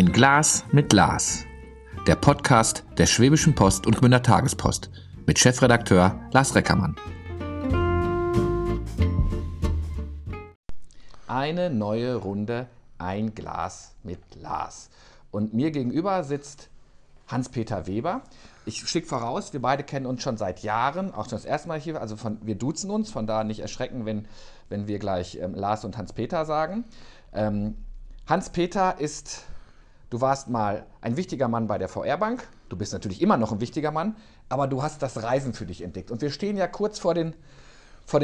Ein Glas mit Lars. Der Podcast der Schwäbischen Post und Gmünder Tagespost mit Chefredakteur Lars Reckermann. Eine neue Runde Ein Glas mit Lars. Und mir gegenüber sitzt Hans-Peter Weber. Ich schicke voraus, wir beide kennen uns schon seit Jahren, auch schon das erste Mal hier, also wir duzen uns, von daher nicht erschrecken, wenn wir gleich Lars und Hans-Peter sagen. Hans-Peter ist, du warst mal ein wichtiger Mann bei der VR-Bank, du bist natürlich immer noch ein wichtiger Mann, aber du hast das Reisen für dich entdeckt. Und wir stehen ja kurz vor den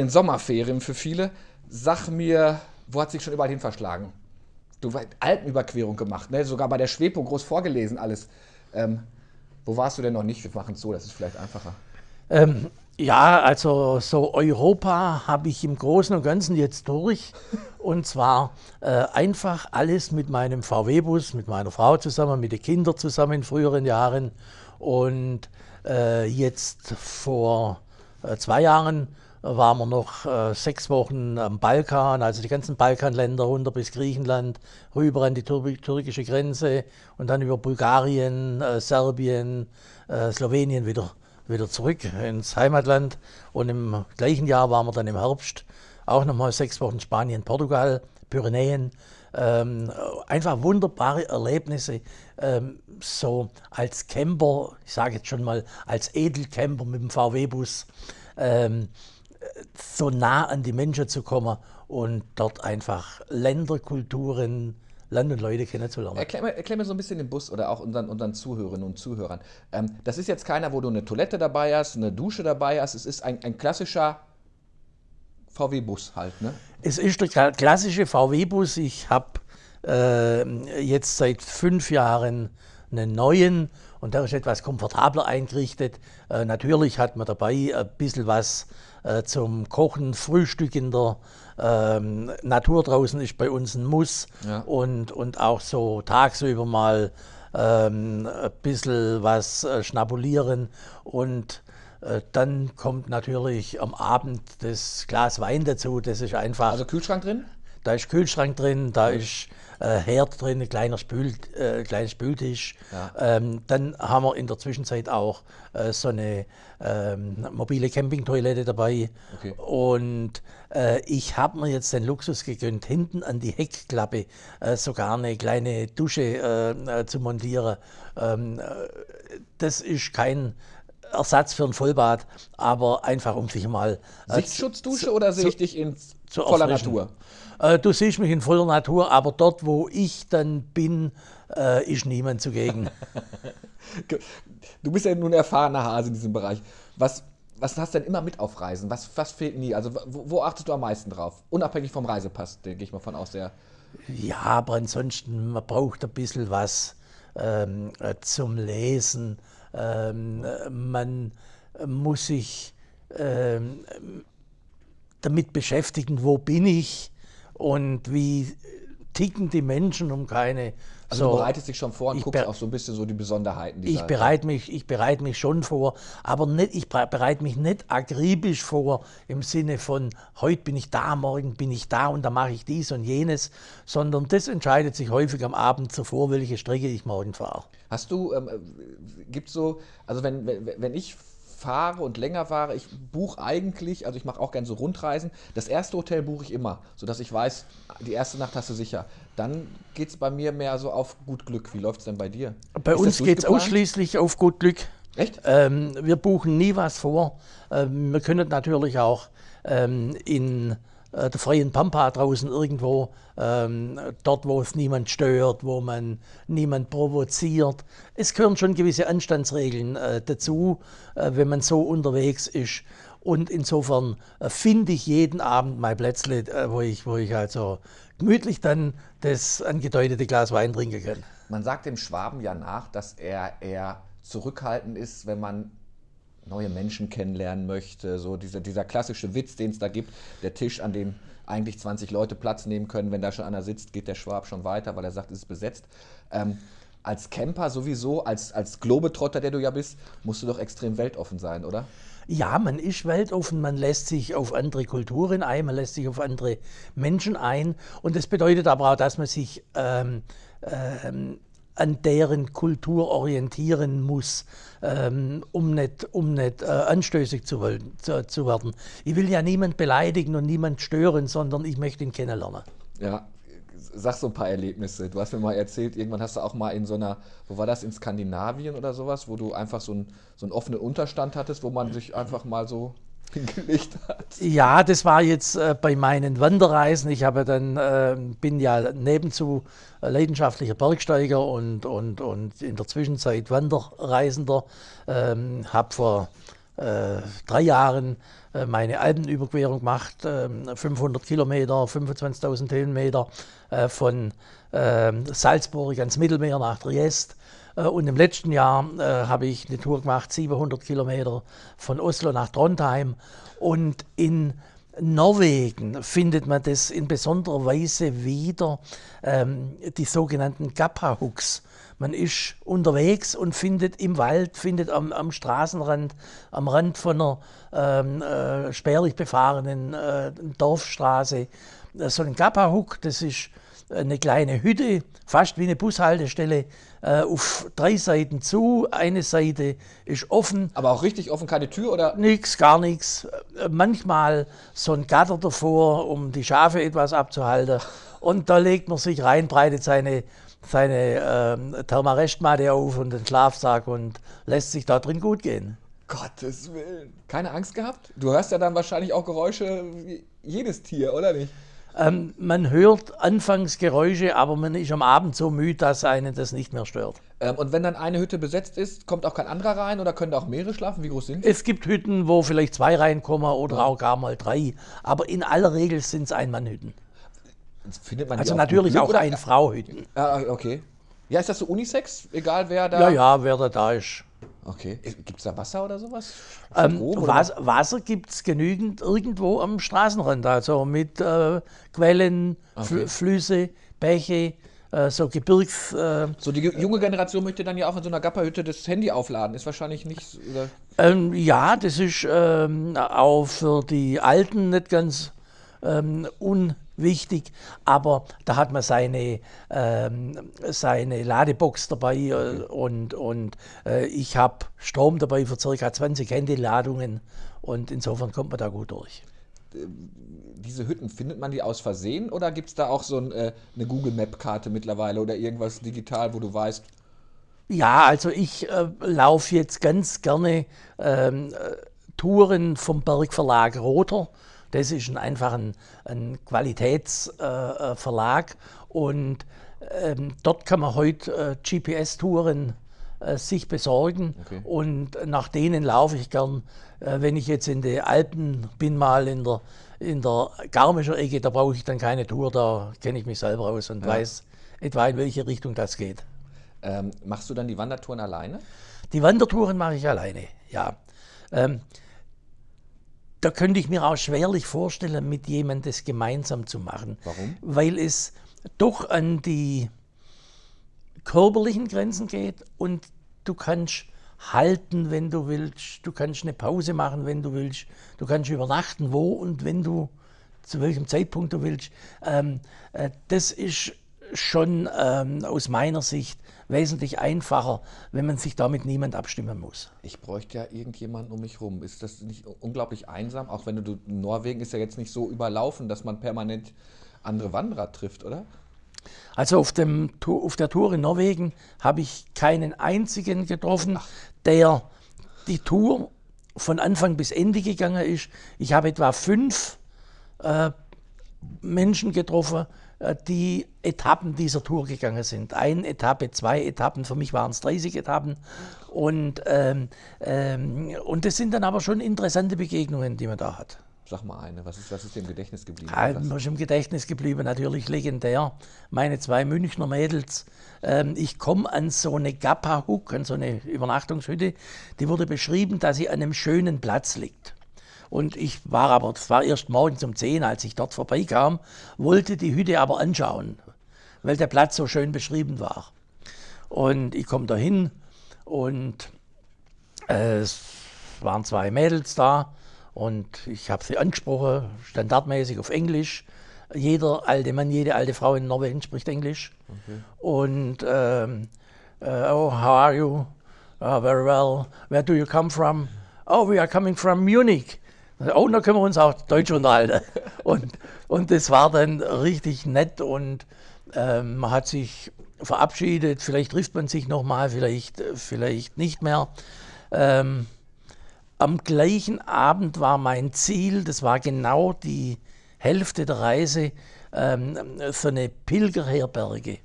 Sommerferien für viele. Sag mir, wo hat sich schon überall hin verschlagen? Du hast Alpenüberquerung gemacht, ne? Sogar bei der Schwepo groß vorgelesen alles. Wo warst du denn noch nicht? Wir machen es so, das ist vielleicht einfacher. Ja, also so Europa habe ich im Großen und Ganzen jetzt durch. Und zwar einfach alles mit meinem VW-Bus, mit meiner Frau zusammen, mit den Kindern zusammen in früheren Jahren. Und jetzt vor 2 Jahren waren wir noch 6 Wochen am Balkan, also die ganzen Balkanländer runter bis Griechenland, rüber an die türkische Grenze und dann über Bulgarien, Serbien, Slowenien wieder zurück ins Heimatland. Und im gleichen Jahr waren wir dann im Herbst auch nochmal 6 Wochen Spanien, Portugal, Pyrenäen. Einfach wunderbare Erlebnisse, so als Camper, ich sage jetzt schon mal als Edelcamper mit dem VW-Bus, so nah an die Menschen zu kommen und dort einfach Länder, Kulturen, Land und Leute kennenzulernen. Erklär mir so ein bisschen den Bus oder auch unseren Zuhörerinnen und Zuhörern. Das ist jetzt keiner, wo du eine Toilette dabei hast, eine Dusche dabei hast. Es ist ein klassischer VW-Bus halt, ne? Es ist der klassische VW-Bus. Ich habe jetzt seit 5 Jahren einen neuen und der ist etwas komfortabler eingerichtet. Natürlich hat man dabei ein bisschen was zum Kochen, Frühstück in der Natur draußen ist bei uns ein Muss, ja. Und auch so tagsüber mal ein bisschen was schnabulieren und dann kommt natürlich am Abend das Glas Wein dazu, das ist einfach... Also Kühlschrank drin? Da ist Kühlschrank drin, da ist Herd drin, ein kleiner Spültisch. Ja. Dann haben wir in der Zwischenzeit auch so eine mobile Campingtoilette dabei. Okay. Und ich habe mir jetzt den Luxus gegönnt, hinten an die Heckklappe sogar eine kleine Dusche zu montieren. Das ist kein Ersatz für ein Vollbad, aber einfach um sich mal... Sichtsschutzdusche oder sehe ich dich in voller Natur? Du siehst mich in voller Natur, aber dort, wo ich dann bin, ist niemand zugegen. Du bist ja nun erfahrener Hase in diesem Bereich. Was hast du denn immer mit auf Reisen? Was fehlt nie? Also wo achtest du am meisten drauf? Unabhängig vom Reisepass, da gehe ich mal von aus. Ja, aber ansonsten, man braucht ein bisschen was zum Lesen. Man muss sich damit beschäftigen, wo bin ich? Und wie ticken die Menschen um keine... Also so, du bereitest dich schon vor und guckst auch so ein bisschen so die Besonderheiten. Ich bereite mich schon vor, aber nicht, ich bereite mich nicht akribisch vor im Sinne von, heute bin ich da, morgen bin ich da und da mache ich dies und jenes, sondern das entscheidet sich häufig am Abend zuvor, welche Strecke ich morgen fahre. Hast du, gibt's so, also wenn ich fahre und länger fahre, ich buche eigentlich, also ich mache auch gerne so Rundreisen, das erste Hotel buche ich immer, sodass ich weiß, die erste Nacht hast du sicher. Dann geht es bei mir mehr so auf gut Glück. Wie läuft es denn bei dir? Bei uns geht es ausschließlich auf gut Glück. Echt? Wir buchen nie was vor. Wir können natürlich auch in der freien Pampa draußen irgendwo, dort, wo es niemand stört, wo man niemand provoziert. Es gehören schon gewisse Anstandsregeln dazu, wenn man so unterwegs ist. Und insofern finde ich jeden Abend mein Plätzle, wo ich also gemütlich dann das angedeutete Glas Wein trinken kann. Man sagt dem Schwaben ja nach, dass er eher zurückhaltend ist, wenn man neue Menschen kennenlernen möchte, so dieser klassische Witz, den es da gibt, der Tisch, an dem eigentlich 20 Leute Platz nehmen können, wenn da schon einer sitzt, geht der Schwab schon weiter, weil er sagt, es ist besetzt. Als Camper sowieso, als Globetrotter, der du ja bist, musst du doch extrem weltoffen sein, oder? Ja, man ist weltoffen, man lässt sich auf andere Kulturen ein, man lässt sich auf andere Menschen ein und das bedeutet aber auch, dass man sich an deren Kultur orientieren muss, um nicht anstößig zu werden. Ich will ja niemand beleidigen und niemand stören, sondern ich möchte ihn kennenlernen. Ja, sag so ein paar Erlebnisse. Du hast mir mal erzählt, irgendwann hast du auch mal in so einer, wo war das, in Skandinavien oder sowas, wo du einfach so einen offenen Unterstand hattest, wo man sich einfach mal so... Ja, das war jetzt bei meinen Wanderreisen. Ich habe dann, bin ja nebenzu leidenschaftlicher Bergsteiger und in der Zwischenzeit Wanderreisender. Habe vor 3 Jahren meine Alpenüberquerung gemacht, 500 Kilometer, 25.000 Höhenmeter von Salzburg ans Mittelmeer nach Triest. Und im letzten Jahr habe ich eine Tour gemacht, 700 Kilometer von Oslo nach Trondheim. Und in Norwegen findet man das in besonderer Weise wieder, die sogenannten Gapahuks. Man ist unterwegs und findet im Wald, findet am Straßenrand, am Rand von einer spärlich befahrenen Dorfstraße so ein Gapahuk. Das ist eine kleine Hütte, fast wie eine Bushaltestelle, auf 3 Seiten zu, eine Seite ist offen. Aber auch richtig offen, keine Tür oder? Nix, gar nichts. Manchmal so ein Gatter davor, um die Schafe etwas abzuhalten. Und da legt man sich rein, breitet seine Thermarestmatte auf und den Schlafsack und lässt sich da drin gut gehen. Gottes Willen. Keine Angst gehabt? Du hörst ja dann wahrscheinlich auch Geräusche wie jedes Tier, oder nicht? Man hört anfangs Geräusche, aber man ist am Abend so müde, dass einen das nicht mehr stört. Und wenn dann eine Hütte besetzt ist, kommt auch kein anderer rein oder können da auch mehrere schlafen? Wie groß sind die? Es gibt Hütten, wo vielleicht 2 reinkommen oder auch gar mal 3. Aber in aller Regel sind es Einmannhütten. Findet man also auch natürlich auch Ein-Frau-Hütten. Ah, okay. Ja, ist das so Unisex? Egal wer da... Ja, wer da ist. Okay. Gibt es da Wasser oder sowas? Wasser gibt es genügend irgendwo am Straßenrand, also mit Quellen, okay. Flüsse, Bäche, so Gebirgs... So die junge Generation möchte dann ja auch in so einer Gapahütte das Handy aufladen, ist wahrscheinlich nicht... Oder? Ja, das ist auch für die Alten nicht ganz unwichtig, aber da hat man seine Ladebox dabei, und ich habe Strom dabei für ca. 20 Handyladungen und insofern kommt man da gut durch. Diese Hütten, findet man die aus Versehen oder gibt es da auch so eine Google-Map-Karte mittlerweile oder irgendwas digital, wo du weißt? Ja, also ich laufe jetzt ganz gerne Touren vom Bergverlag Rother. Das ist einfach ein Qualitätsverlag und dort kann man heute GPS-Touren sich besorgen, okay. Und nach denen laufe ich gern. Wenn ich jetzt in den Alpen bin, mal in der Garmischer Ecke, da brauche ich dann keine Tour, da kenne ich mich selber aus und weiß etwa, in welche Richtung das geht. Machst du dann die Wandertouren alleine? Die Wandertouren mache ich alleine, ja. Da könnte ich mir auch schwerlich vorstellen, mit jemandem das gemeinsam zu machen. Warum? Weil es doch an die körperlichen Grenzen geht und du kannst halten, wenn du willst, du kannst eine Pause machen, wenn du willst, du kannst übernachten, wo und wenn du, zu welchem Zeitpunkt du willst. Das ist schon aus meiner Sicht wesentlich einfacher, wenn man sich da mit niemand abstimmen muss. Ich bräuchte ja irgendjemanden um mich rum. Ist das nicht unglaublich einsam? Auch wenn du, Norwegen ist ja jetzt nicht so überlaufen, dass man permanent andere Wanderer trifft, oder? Also auf der Tour in Norwegen habe ich keinen einzigen getroffen, der die Tour von Anfang bis Ende gegangen ist. Ich habe etwa 5 Menschen getroffen, die Etappen dieser Tour gegangen sind. 1 Etappe, 2 Etappen, für mich waren es 30 Etappen. Und das sind dann aber schon interessante Begegnungen, die man da hat. Sag mal eine, was ist dir im Gedächtnis geblieben? Was ist im Gedächtnis geblieben? Natürlich legendär. Meine 2 Münchner Mädels. Ich komme an so eine Gapahuk, an so eine Übernachtungshütte. Die wurde beschrieben, dass sie an einem schönen Platz liegt. Und das war erst morgens um 10, als ich dort vorbeikam, wollte die Hütte aber anschauen, weil der Platz so schön beschrieben war. Und ich komme da hin und es waren 2 Mädels da und ich habe sie angesprochen, standardmäßig auf Englisch. Jeder alte Mann, jede alte Frau in Norwegen spricht Englisch. Okay. Und Oh, how are you? Oh, very well. Where do you come from? Oh, we are coming from Munich. Oh, da können wir uns auch Deutsch unterhalten. Und das war dann richtig nett und man hat sich verabschiedet. Vielleicht trifft man sich nochmal, vielleicht nicht mehr. Am gleichen Abend war mein Ziel, das war genau die Hälfte der Reise, so eine Pilgerherberge.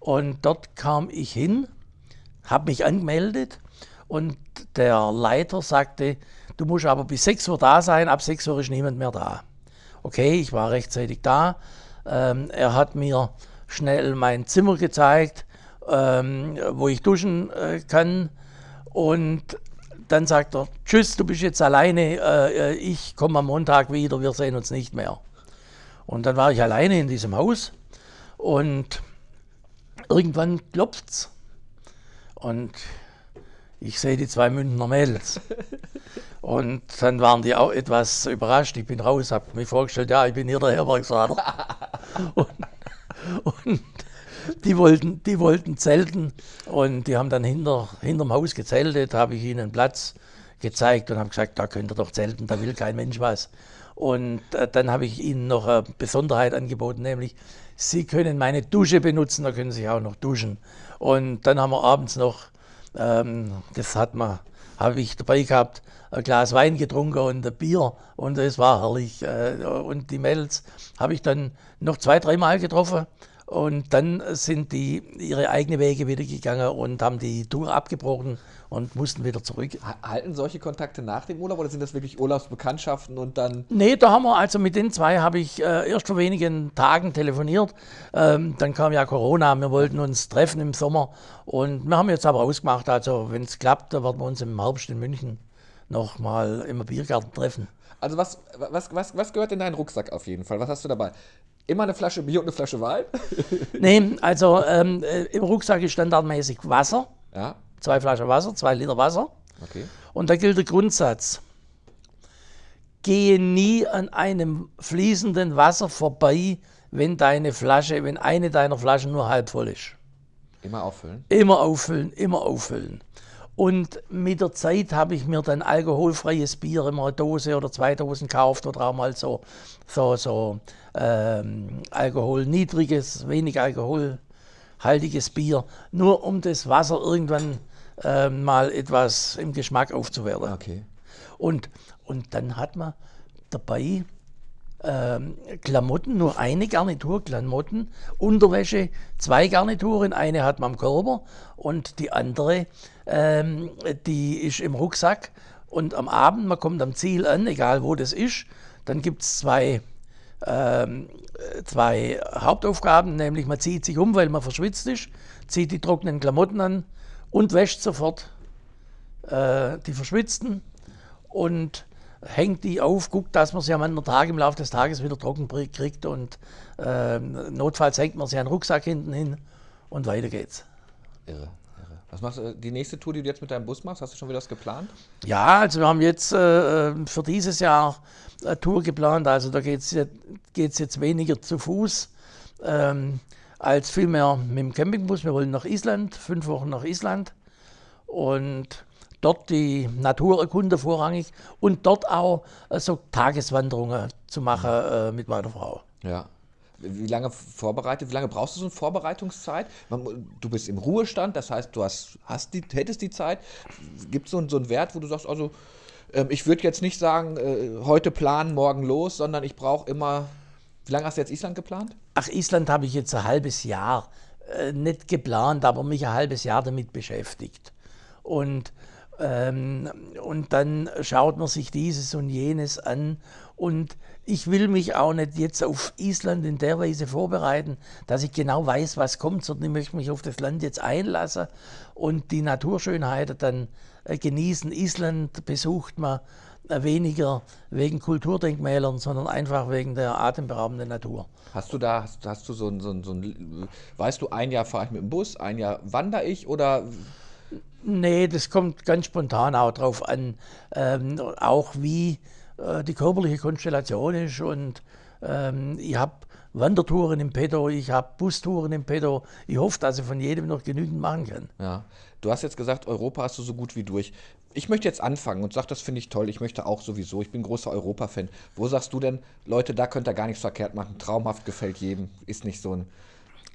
Und dort kam ich hin, habe mich angemeldet und der Leiter sagte, du musst aber bis 6 Uhr da sein, ab 6 Uhr ist niemand mehr da. Okay, ich war rechtzeitig da. Er hat mir schnell mein Zimmer gezeigt, wo ich duschen kann. Und dann sagt er, tschüss, du bist jetzt alleine, ich komme am Montag wieder, wir sehen uns nicht mehr. Und dann war ich alleine in diesem Haus und irgendwann klopft's. Und ich sehe die zwei Münchner Mädels. Und dann waren die auch etwas überrascht. Ich bin raus, habe mir vorgestellt, ja, ich bin hier der Herbergsvater. Und die wollten zelten und die haben dann hinterm Haus gezeltet, habe ich ihnen einen Platz gezeigt und habe gesagt, da könnt ihr doch zelten, da will kein Mensch was. Und dann habe ich ihnen noch eine Besonderheit angeboten, nämlich, sie können meine Dusche benutzen, da können sie sich auch noch duschen. Und dann haben wir abends noch, das habe ich dabei gehabt, ein Glas Wein getrunken und ein Bier und es war herrlich. Und die Mädels habe ich dann noch 2-3 Mal getroffen. Und dann sind die ihre eigenen Wege wieder gegangen und haben die Tour abgebrochen und mussten wieder zurück. Halten solche Kontakte nach dem Urlaub oder sind das wirklich Urlaubsbekanntschaften und dann? Nee, da haben wir, also mit den zwei habe ich erst vor wenigen Tagen telefoniert. Dann kam ja Corona, wir wollten uns treffen im Sommer und wir haben jetzt aber ausgemacht, also wenn es klappt, dann werden wir uns im Herbst in München nochmal im Biergarten treffen. Also was gehört in deinen Rucksack auf jeden Fall? Was hast du dabei? Immer eine Flasche Bier und eine Flasche Wein? Nee, also im Rucksack ist standardmäßig Wasser. Ja. 2 Flaschen Wasser, 2 Liter Wasser. Okay. Und da gilt der Grundsatz. Gehe nie an einem fließenden Wasser vorbei, wenn eine deiner Flaschen nur halb voll ist. Immer auffüllen? Immer auffüllen, immer auffüllen. Und mit der Zeit habe ich mir dann alkoholfreies Bier, immer eine Dose oder 2 Dosen gekauft oder auch mal alkoholniedriges, wenig alkoholhaltiges Bier, nur um das Wasser irgendwann mal etwas im Geschmack aufzuwerten. Okay. Und dann hat man dabei Klamotten, nur eine Garnitur Klamotten, Unterwäsche, 2 Garnituren, eine hat man am Körper und die andere, die ist im Rucksack und am Abend, man kommt am Ziel an, egal wo das ist, dann gibt es zwei Hauptaufgaben, nämlich man zieht sich um, weil man verschwitzt ist, zieht die trockenen Klamotten an und wäscht sofort die Verschwitzten und hängt die auf, guckt, dass man sie am anderen Tag im Laufe des Tages wieder trocken kriegt und notfalls hängt man sie an den Rucksack hinten hin und weiter geht's. Irre, irre. Was machst du, die nächste Tour, die du jetzt mit deinem Bus machst, hast du schon wieder was geplant? Ja, also wir haben jetzt für dieses Jahr eine Tour geplant, also da geht's jetzt weniger zu Fuß als vielmehr mit dem Campingbus. Wir wollen nach Island, 5 Wochen nach Island und dort die Naturerkunde vorrangig und dort auch so Tageswanderungen zu machen mit meiner Frau. Ja. Wie lange brauchst du so eine Vorbereitungszeit? Du bist im Ruhestand, das heißt, du hättest die Zeit. Gibt es so einen Wert, wo du sagst, also ich würde jetzt nicht sagen, heute planen, morgen los, sondern ich brauche immer. Wie lange hast du jetzt Island geplant? Ach, Island habe ich jetzt ein halbes Jahr nicht geplant, aber mich ein halbes Jahr damit beschäftigt. Und dann schaut man sich dieses und jenes an und ich will mich auch nicht jetzt auf Island in der Weise vorbereiten, dass ich genau weiß, was kommt, sondern ich möchte mich auf das Land jetzt einlassen und die Naturschönheiten dann genießen. Island besucht man weniger wegen Kulturdenkmälern, sondern einfach wegen der atemberaubenden Natur. Hast du so ein weißt du, ein Jahr fahre ich mit dem Bus, ein Jahr wandere ich oder? Nee, das kommt ganz spontan auch drauf an, auch wie die körperliche Konstellation ist und Ich habe Wandertouren im Petto, ich habe Bustouren im Petto. Ich hoffe, dass ich von jedem noch genügend machen kann. Ja. Du hast jetzt gesagt, Europa hast du so gut wie durch. Ich möchte jetzt anfangen und sage, das finde ich toll, ich möchte auch sowieso, ich bin großer Europa-Fan. Wo sagst du denn, Leute, da könnt ihr gar nichts verkehrt machen, traumhaft gefällt jedem, ist nicht so ein...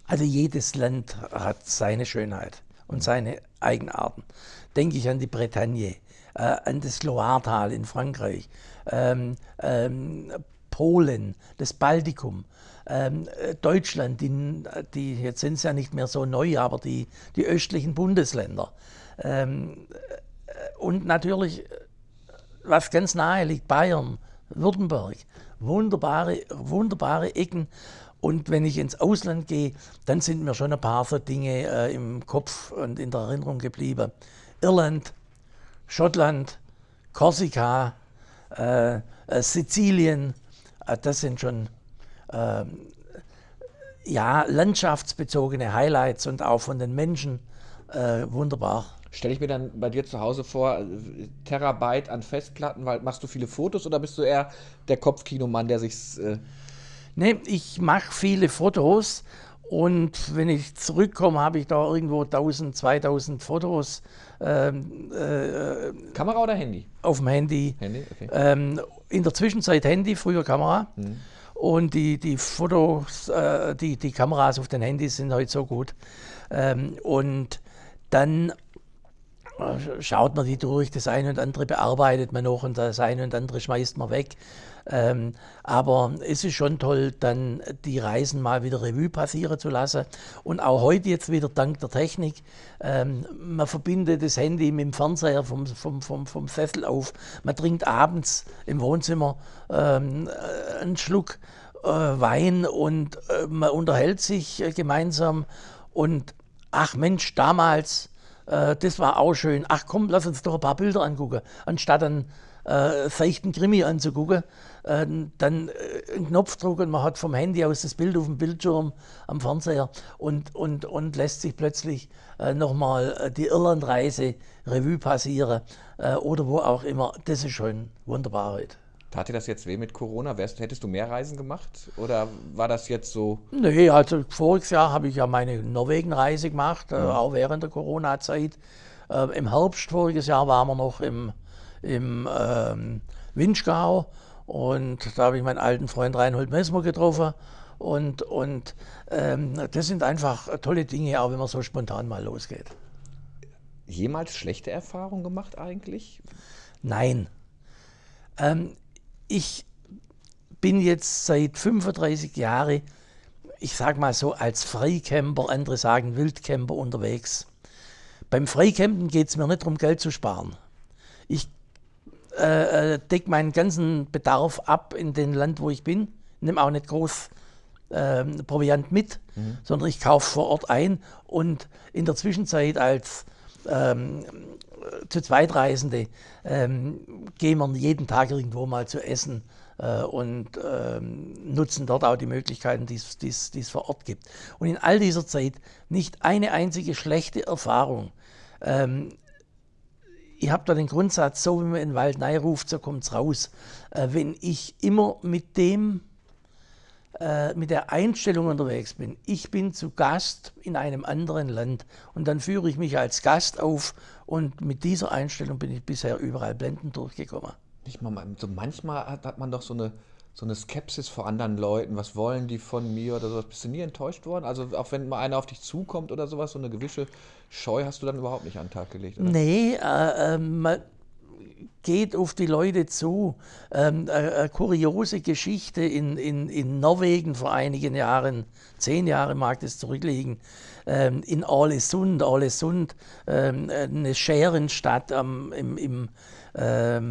Also jedes Land hat seine Schönheit und seine Eigenarten. Denke ich an die Bretagne, an das Loiretal in Frankreich, Polen, das Baltikum, Deutschland, die jetzt sind es ja nicht mehr so neu, aber die östlichen Bundesländer. Und natürlich, was ganz nahe liegt, Bayern, Württemberg, wunderbare Ecken. Und wenn ich ins Ausland gehe, dann sind mir schon ein paar so Dinge im Kopf und in der Erinnerung geblieben. Irland, Schottland, Korsika, Sizilien, das sind schon ja, landschaftsbezogene Highlights und auch von den Menschen wunderbar. Stelle ich mir dann bei dir zu Hause vor, Terabyte an Festplatten, weil machst du viele Fotos oder bist du eher der Kopfkinomann, der sich... Ne, ich mache viele Fotos und wenn ich zurückkomme, habe ich da irgendwo 1000, 2000 Fotos. Kamera oder Handy? Auf dem Handy. Handy? Okay. In der Zwischenzeit Handy, früher Kamera. Mhm. Und die Fotos, die Kameras auf den Handys sind heute so gut. Und dann schaut man die durch, das eine und andere bearbeitet man noch und das eine und andere schmeißt man weg. Aber es ist schon toll, dann die Reisen mal wieder Revue passieren zu lassen. Und auch heute jetzt wieder dank der Technik. Man verbindet das Handy mit dem Fernseher vom Sessel auf. Man trinkt abends im Wohnzimmer einen Schluck Wein und man unterhält sich gemeinsam. Und ach Mensch, damals, das war auch schön. Ach komm, lass uns doch ein paar Bilder angucken, anstatt einen seichten Krimi anzugucken. Dann einen Knopfdruck und man hat vom Handy aus das Bild auf dem Bildschirm am Fernseher und lässt sich plötzlich nochmal die Irlandreise Revue passieren oder wo auch immer. Das ist schon wunderbar heute. Tat dir das jetzt weh mit Corona? Hättest du mehr Reisen gemacht oder war das jetzt so? Nee, also voriges Jahr habe ich ja meine Norwegen-Reise gemacht, auch während der Corona-Zeit. Im Herbst voriges Jahr waren wir noch im Winschgau und da habe ich meinen alten Freund Reinhold Messmer getroffen. Und das sind einfach tolle Dinge, auch wenn man so spontan mal losgeht. Jemals schlechte Erfahrungen gemacht eigentlich? Nein. Ich bin jetzt seit 35 Jahren, ich sag mal so, als Freicamper, andere sagen Wildcamper unterwegs. Beim Freicampen geht es mir nicht darum, Geld zu sparen. Ich decke meinen ganzen Bedarf ab in dem Land, wo ich bin, nehme auch nicht groß Proviant mit, sondern ich kaufe vor Ort ein und in der Zwischenzeit als zu Zweitreisende gehen wir jeden Tag irgendwo mal zu essen und nutzen dort auch die Möglichkeiten, die es vor Ort gibt. Und in all dieser Zeit nicht eine einzige schlechte Erfahrung. Ich habe da den Grundsatz, so wie man in den Wald reinruft, so kommt es raus. Wenn ich immer mit der Einstellung unterwegs bin, ich bin zu Gast in einem anderen Land und dann führe ich mich als Gast auf und mit dieser Einstellung bin ich bisher überall blendend durchgekommen. Nicht mal, so manchmal hat man doch so eine Skepsis vor anderen Leuten, was wollen die von mir oder sowas. Bist du nie enttäuscht worden? Also auch wenn mal einer auf dich zukommt oder sowas, so eine gewisse Scheu hast du dann überhaupt nicht an den Tag gelegt, oder? Nee, man geht auf die Leute zu. Eine kuriose Geschichte in Norwegen vor einigen Jahren, 10 Jahre mag das zurückliegen, in Ålesund, eine Schärenstadt in der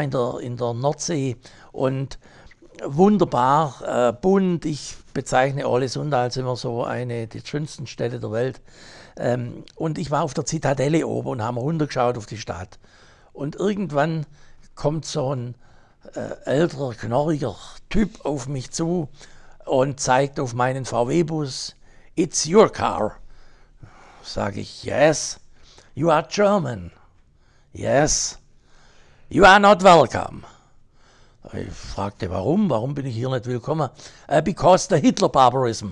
Nordsee und wunderbar bunt. Ich bezeichne Ålesund als immer so eine der schönsten Städte der Welt. Und ich war auf der Zitadelle oben und haben runtergeschaut auf die Stadt. Und irgendwann kommt so ein älterer, knorriger Typ auf mich zu und zeigt auf meinen VW-Bus, "It's your car." Sage ich, "Yes, you are German. Yes, you are not welcome." Ich fragte, warum bin ich hier nicht willkommen? Because the Hitler barbarism.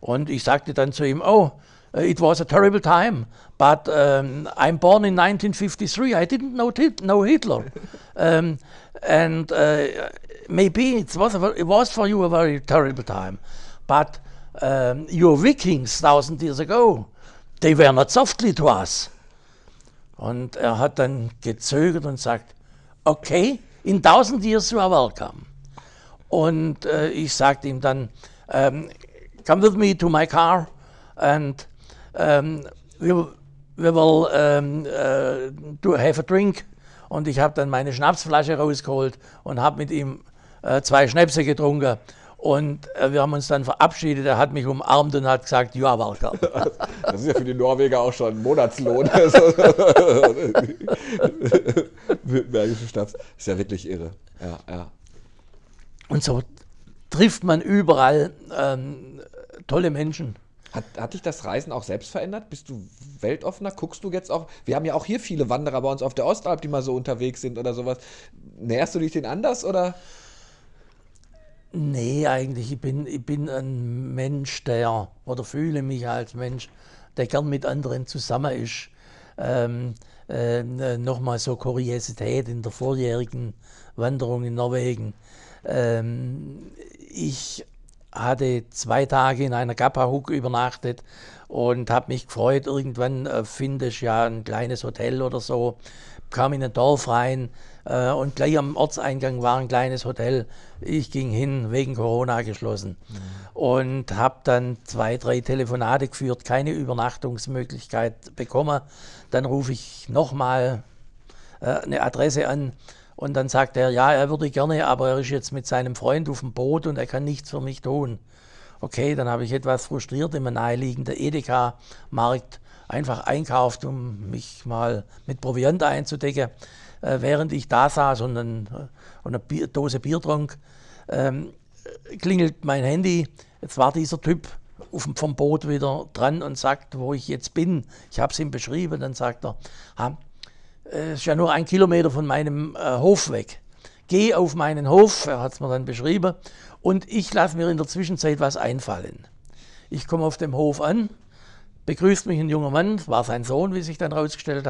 Und ich sagte dann zu ihm, oh, it was a terrible time, but I'm born in 1953, I didn't know Hitler. Maybe it was for you a very terrible time, but your Vikings 1000 years ago, they were not softly to us. Und er hat dann gezögert und sagt, okay, in 1000 years you are welcome. Und ich sagte ihm dann, come with me to my car and we will have a drink. Und ich habe dann meine Schnapsflasche rausgeholt und habe mit ihm 2 Schnäpse getrunken. Und wir haben uns dann verabschiedet, er hat mich umarmt und hat gesagt, ja, welcome. Das ist ja für die Norweger auch schon ein Monatslohn. Bergische Stadt, ist ja wirklich irre. Ja, ja. Und so trifft man überall tolle Menschen. Hat dich das Reisen auch selbst verändert? Bist du weltoffener? Guckst du jetzt auch? Wir haben ja auch hier viele Wanderer bei uns auf der Ostalb, die mal so unterwegs sind oder sowas. Näherst du dich denen anders oder? Nee, eigentlich, ich bin ein Mensch, oder fühle mich als Mensch, der gern mit anderen zusammen ist. Nochmal so Kuriosität in der vorjährigen Wanderung in Norwegen. Ich hatte 2 Tage in einer Gapahuk übernachtet und habe mich gefreut, irgendwann finde ich ja ein kleines Hotel oder so. Kam in ein Dorf rein und gleich am Ortseingang war ein kleines Hotel. Ich ging hin, wegen Corona geschlossen. Mhm. Und habe dann 2, 3 Telefonate geführt, keine Übernachtungsmöglichkeit bekommen. Dann rufe ich nochmal eine Adresse an und dann sagt er, ja, er würde gerne, aber er ist jetzt mit seinem Freund auf dem Boot und er kann nichts für mich tun. Okay, dann habe ich etwas frustriert im naheliegenden Edeka-Markt einfach einkauft, um mich mal mit Proviant einzudecken, während ich da saß und eine Dose Bier trank, klingelt mein Handy. Jetzt war dieser Typ vom Boot wieder dran und sagt, wo ich jetzt bin. Ich habe es ihm beschrieben, dann sagt er, es ist ja nur 1 Kilometer von meinem Hof weg. Geh auf meinen Hof, er hat es mir dann beschrieben, und ich lasse mir in der Zwischenzeit was einfallen. Ich komme auf dem Hof an, begrüßt mich ein junger Mann, war sein Sohn, wie sich dann herausgestellt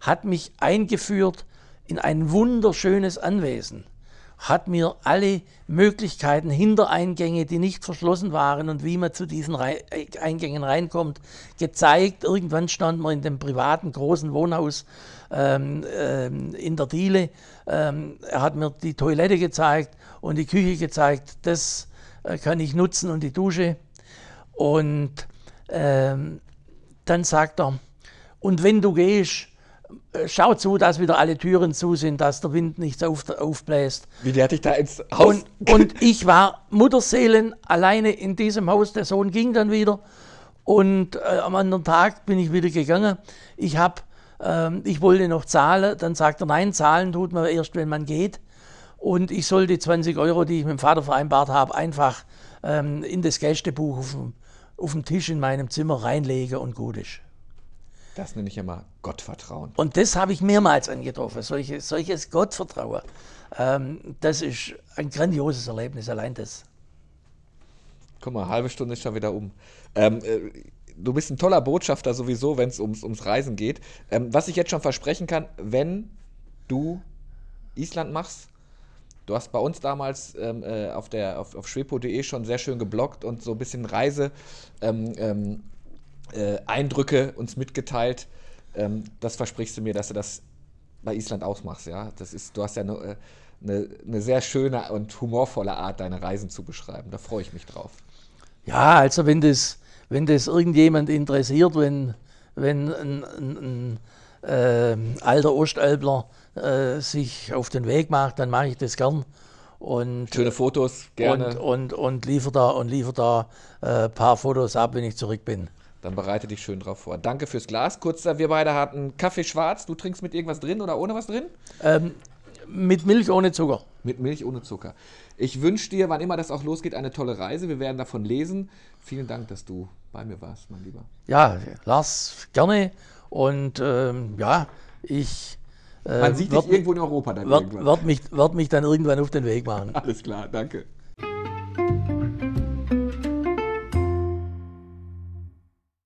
hat mich eingeführt in ein wunderschönes Anwesen, hat mir alle Möglichkeiten, Hintereingänge, die nicht verschlossen waren und wie man zu diesen Eingängen reinkommt, gezeigt. Irgendwann stand man in dem privaten großen Wohnhaus in der Diele. Er hat mir die Toilette gezeigt und die Küche gezeigt, das kann ich nutzen und die Dusche. Und dann sagt er, und wenn du gehst, schau zu, dass wieder alle Türen zu sind, dass der Wind nichts aufbläst. Wie, der hat dich da ins Haus... Und ich war Mutterseelen alleine in diesem Haus, der Sohn ging dann wieder und am anderen Tag bin ich wieder gegangen. Ich wollte noch zahlen, dann sagt er, nein, zahlen tut man erst, wenn man geht. Und ich soll die 20 Euro, die ich mit dem Vater vereinbart habe, einfach in das Gästebuch auf dem Tisch in meinem Zimmer reinlege und gut ist. Das nenne ich ja mal Gottvertrauen. Und das habe ich mehrmals angetroffen, solches Gottvertrauen. Das ist ein grandioses Erlebnis, allein das. Guck mal, eine halbe Stunde ist schon wieder um. Du bist ein toller Botschafter sowieso, wenn es ums Reisen geht. Was ich jetzt schon versprechen kann, wenn du Island machst, du hast bei uns damals auf schwepo.de schon sehr schön gebloggt und so ein bisschen Reise-Eindrücke uns mitgeteilt. Das versprichst du mir, dass du das bei Island ausmachst. Ja? Du hast ja eine sehr schöne und humorvolle Art, deine Reisen zu beschreiben. Da freue ich mich drauf. Ja, also wenn das irgendjemand interessiert, wenn ein alter Ostalbler sich auf den Weg macht, dann mache ich das gern. Und schöne Fotos, gerne. Und liefere da ein paar Fotos ab, wenn ich zurück bin. Dann bereite dich schön drauf vor. Danke fürs Glas. Kurz, wir beide hatten Kaffee schwarz. Du trinkst mit irgendwas drin oder ohne was drin? Mit Milch ohne Zucker. Mit Milch ohne Zucker. Ich wünsche dir, wann immer das auch losgeht, eine tolle Reise. Wir werden davon lesen. Vielen Dank, dass du bei mir warst, mein Lieber. Ja, Lars, gerne. Und ja, ich Man sieht dich irgendwo in Europa dann irgendwann. Werd mich dann irgendwann auf den Weg machen. Alles klar, danke.